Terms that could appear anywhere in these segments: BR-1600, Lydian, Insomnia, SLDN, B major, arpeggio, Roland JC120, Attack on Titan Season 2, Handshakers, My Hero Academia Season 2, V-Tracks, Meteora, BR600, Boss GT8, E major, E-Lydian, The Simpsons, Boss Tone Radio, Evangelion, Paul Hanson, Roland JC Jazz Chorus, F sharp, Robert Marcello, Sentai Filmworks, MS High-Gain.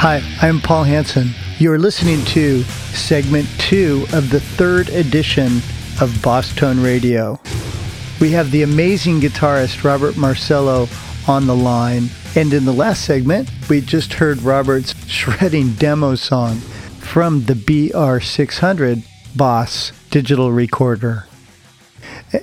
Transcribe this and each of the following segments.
Hi, I'm Paul Hanson. You're listening to segment 2 of the 3rd edition of Boss Tone Radio. We have the amazing guitarist Robert Marcello on the line. And in the last segment, we just heard Robert's shredding demo song from the BR600 Boss digital recorder.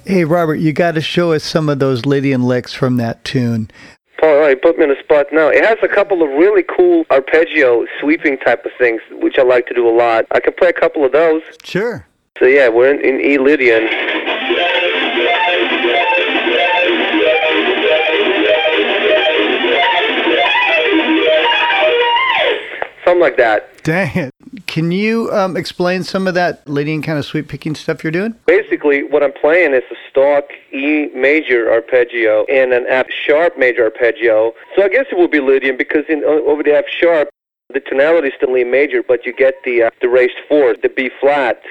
Hey, Robert, you got to show us some of those Lydian licks from that tune. Paul, you put me in a spot now. It has a couple of really cool arpeggio sweeping type of things, which I like to do a lot. I can play a couple of those. Sure. So, yeah, we're in E-Lydian. Something like that. Dang it. Can you explain some of that Lydian kind of sweep picking stuff you're doing? Basically, what I'm playing is a stock E major arpeggio and an F sharp major arpeggio. So I guess it would be Lydian because over the F sharp, the tonality is still E major, but you get the raised fourth, the B flat.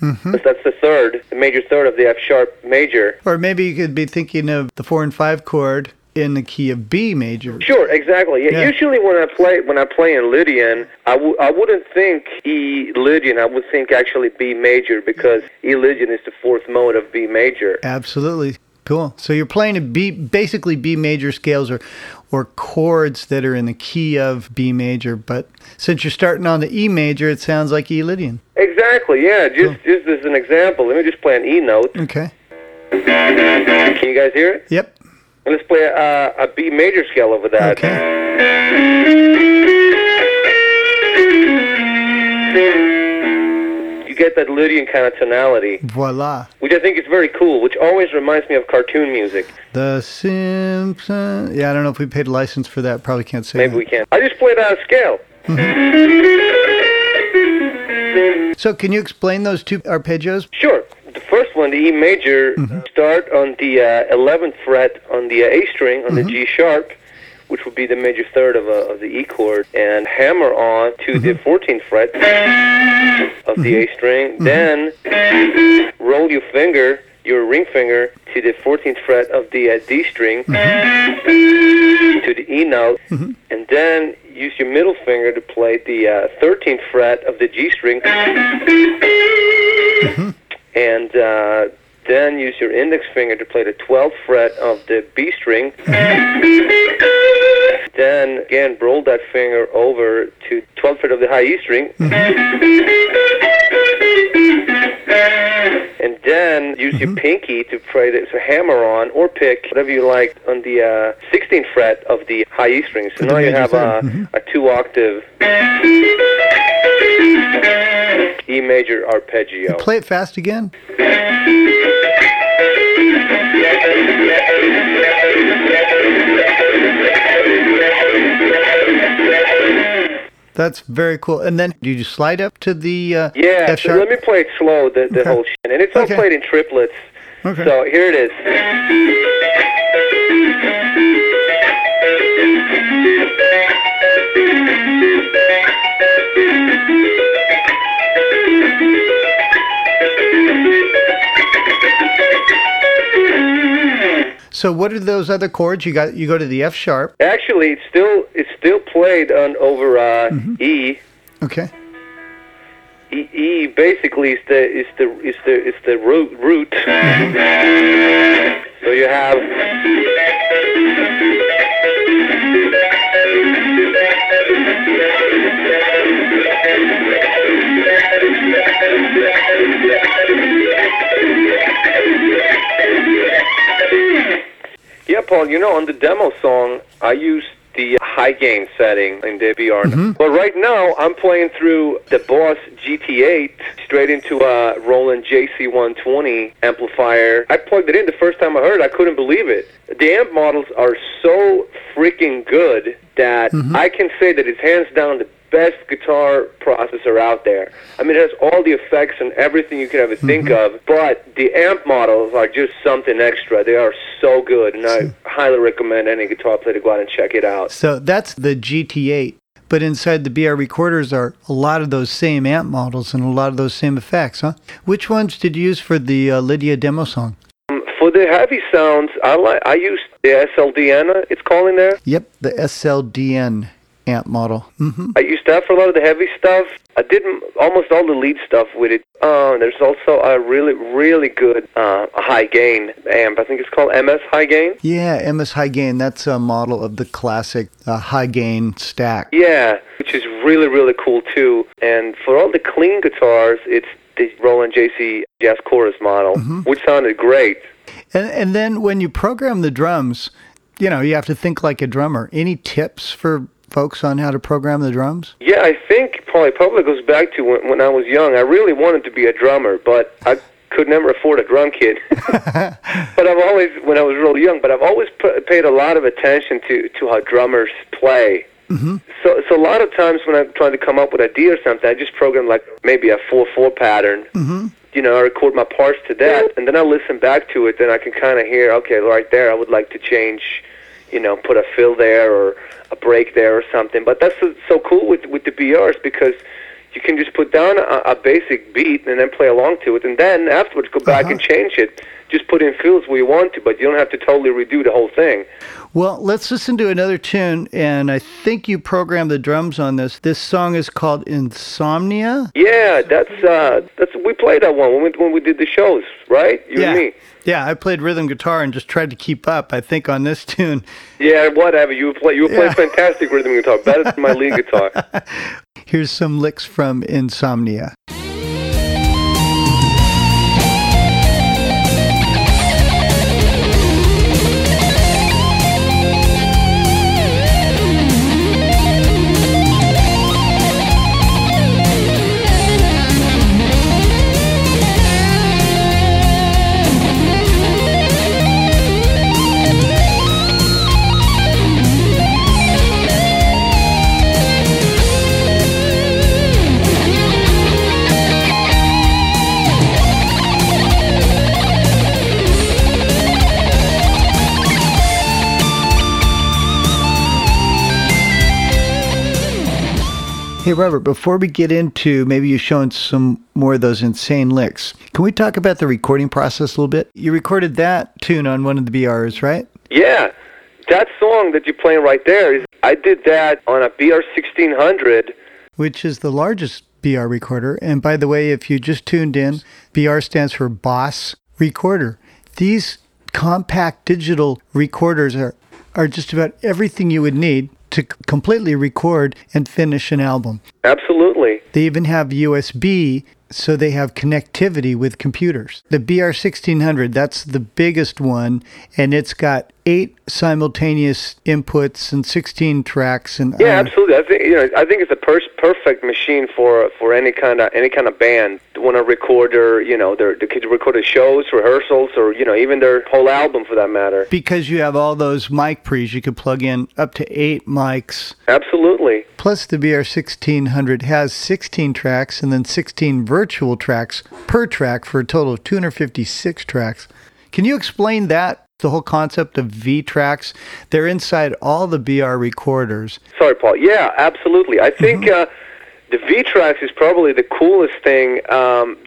Mm-hmm. That's the third, the major third of the F sharp major. Or maybe you could be thinking of the 4 and 5 chord in the key of B major. Sure, exactly. Yeah. Usually when I play in Lydian, I wouldn't think E Lydian. I would think actually B major because E Lydian is the fourth mode of B major. Absolutely. Cool. So you're playing basically B major scales or chords that are in the key of B major, but since you're starting on the E major, it sounds like E Lydian. Exactly. Yeah, just as an example, let me just play an E note. Okay. Can you guys hear it? Yep. Let's play a B major scale over that. Okay. You get that Lydian kind of tonality. Voila. Which I think is very cool, which always reminds me of cartoon music. The Simpsons. Yeah, I don't know if we paid a license for that. Probably can't say Maybe we can. I just played out of scale. So can you explain those two arpeggios? Sure. The first one, the E major, start on the 11th fret on the A string, on the G sharp, which would be the major third of the E chord, and hammer on to the 14th fret of the A string. Then roll your ring finger, to the 14th fret of the D string, to the E note, and then use your middle finger to play the 13th fret of the G string. And then use your index finger to play the 12th fret of the B string. Then, again, roll that finger over to 12th fret of the high E string. And then use your pinky to play so hammer on or pick, whatever you like, on the 16th fret of the high E string. So now you have a 2-octave... E major arpeggio. You play it fast again. That's very cool. And then do you slide up to the F sharp? Yeah, so let me play it slow, the whole shit. And it's all played in triplets. Okay. So here it is. So what are those other chords? You go to the F sharp. Actually, it's still played on over E. Okay. E basically is the root. So you have. Yeah, Paul, on the demo song, I used the high-gain setting in the BR. But right now, I'm playing through the Boss GT8 straight into a Roland JC120 amplifier. I plugged it in the first time I heard it. I couldn't believe it. The amp models are so freaking good that I can say that it's hands down the best guitar processor out there. I mean, it has all the effects and everything you can ever think of, but the amp models are just something extra. They are so good, and I highly recommend any guitar player to go out and check it out. So that's the GT8, but inside the BR recorders are a lot of those same amp models and a lot of those same effects, huh? Which ones did you use for the Lydia demo song? For the heavy sounds, I used the SLDN, it's called in there? Yep, the SLDN. amp model. Mm-hmm. I used that for a lot of the heavy stuff. I did almost all the lead stuff with it. There's also a really, really good high-gain amp. I think it's called MS High-Gain. Yeah, MS High-Gain. That's a model of the classic high-gain stack. Yeah, which is really, really cool, too. And for all the clean guitars, it's the Roland JC Jazz Chorus model, mm-hmm. which sounded great. And then when you program the drums, you know, you have to think like a drummer. Any tips for folks on how to program the drums? Yeah, I think probably goes back to when I was young. I really wanted to be a drummer, but I could never afford a drum kit. But I've always, when I was really young, but I've always paid a lot of attention to how drummers play. Mm-hmm. So a lot of times when I'm trying to come up with an idea or something, I just program like maybe a 4/4 pattern. Mm-hmm. You know, I record my parts to that, and then I listen back to it, then I can kind of hear, okay, right there, I would like to change, you know, put a fill there or a break there or something. But that's so cool with the BRs, because you can just put down a basic beat and then play along to it, and then afterwards go back and change it. Just put in fills where you want to, but you don't have to totally redo the whole thing. Well, let's listen to another tune, and I think you programmed the drums on this. This song is called Insomnia. Yeah, that's we played that one when we did the shows, right? You and me. Yeah, I played rhythm guitar and just tried to keep up, I think, on this tune. Yeah, whatever. You were playing fantastic rhythm guitar, better than my lead guitar. Here's some licks from Insomnia. Hey, Robert, before we get into maybe you showing some more of those insane licks, can we talk about the recording process a little bit? You recorded that tune on one of the BRs, right? Yeah. That song that you're playing right there, I did that on a BR-1600. Which is the largest BR recorder. And by the way, if you just tuned in, BR stands for Boss Recorder. These compact digital recorders are just about everything you would need to completely record and finish an album. Absolutely. They even have USB, so they have connectivity with computers. The BR-1600, that's the biggest one, and it's got 8 simultaneous inputs and 16 tracks. And yeah, absolutely. I think it's a perfect machine for any kind of band. Want to record their, you know, the kids record shows, rehearsals, or, you know, even their whole album for that matter. Because you have all those mic pre's, you could plug in up to 8 mics. Absolutely. Plus the BR-1600 has 16 tracks and then 16 virtual tracks per track for a total of 256 tracks. Can you explain that? The whole concept of V-Tracks, they're inside all the BR recorders. Sorry, Paul. Yeah, absolutely. I think the V-Tracks is probably the coolest thing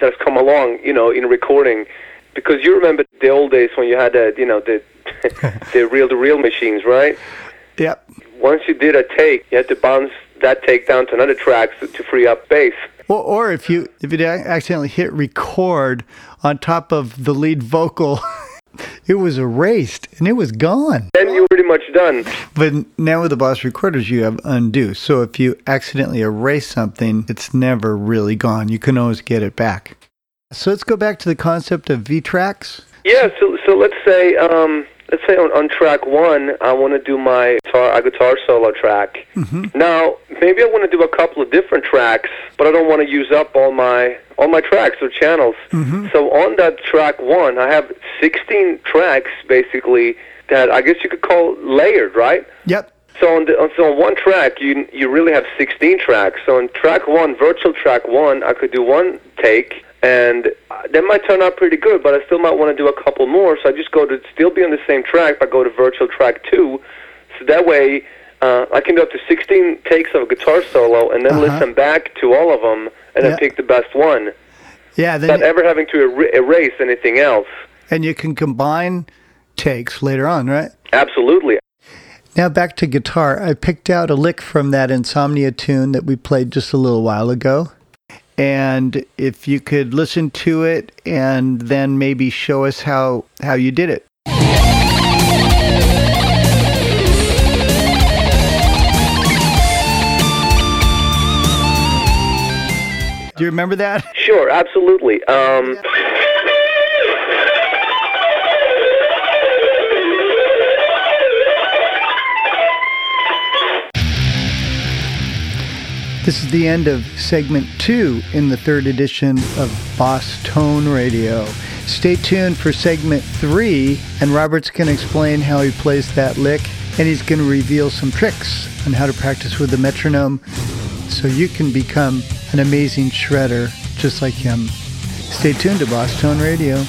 that's come along, you know, in recording. Because you remember the old days when you had, the reel-to-reel machines, right? Yep. Once you did a take, you had to bounce that take down to another track to free up bass. Well, or if you accidentally hit record on top of the lead vocal... It was erased, and it was gone. Then you were pretty much done. But now with the Boss recorders, you have undo. So if you accidentally erase something, it's never really gone. You can always get it back. So let's go back to the concept of V-Tracks. Yeah, so let's say on track 1, I want to do a guitar solo track. Mm-hmm. Now, maybe I want to do a couple of different tracks, but I don't want to use up all my tracks or channels. Mm-hmm. So on that track 1, I have 16 tracks, basically, that I guess you could call layered, right? Yep. So on one track, you really have 16 tracks. So on track 1, virtual track 1, I could do one take, and that might turn out pretty good, but I still might want to do a couple more, so I just go to still be on the same track, but go to virtual track 2, so that way I can do up to 16 takes of a guitar solo and then listen back to all of them and then pick the best one. Yeah, without ever having to erase anything else. And you can combine takes later on, right? Absolutely. Now back to guitar. I picked out a lick from that Insomnia tune that we played just a little while ago. And if you could listen to it and then maybe show us how you did it. Do you remember that? Sure, absolutely. This is the end of segment 2 in the 3rd edition of Boss Tone Radio. Stay tuned for segment 3, and Robert's going to explain how he plays that lick, and he's going to reveal some tricks on how to practice with the metronome so you can become an amazing shredder just like him. Stay tuned to Boss Tone Radio.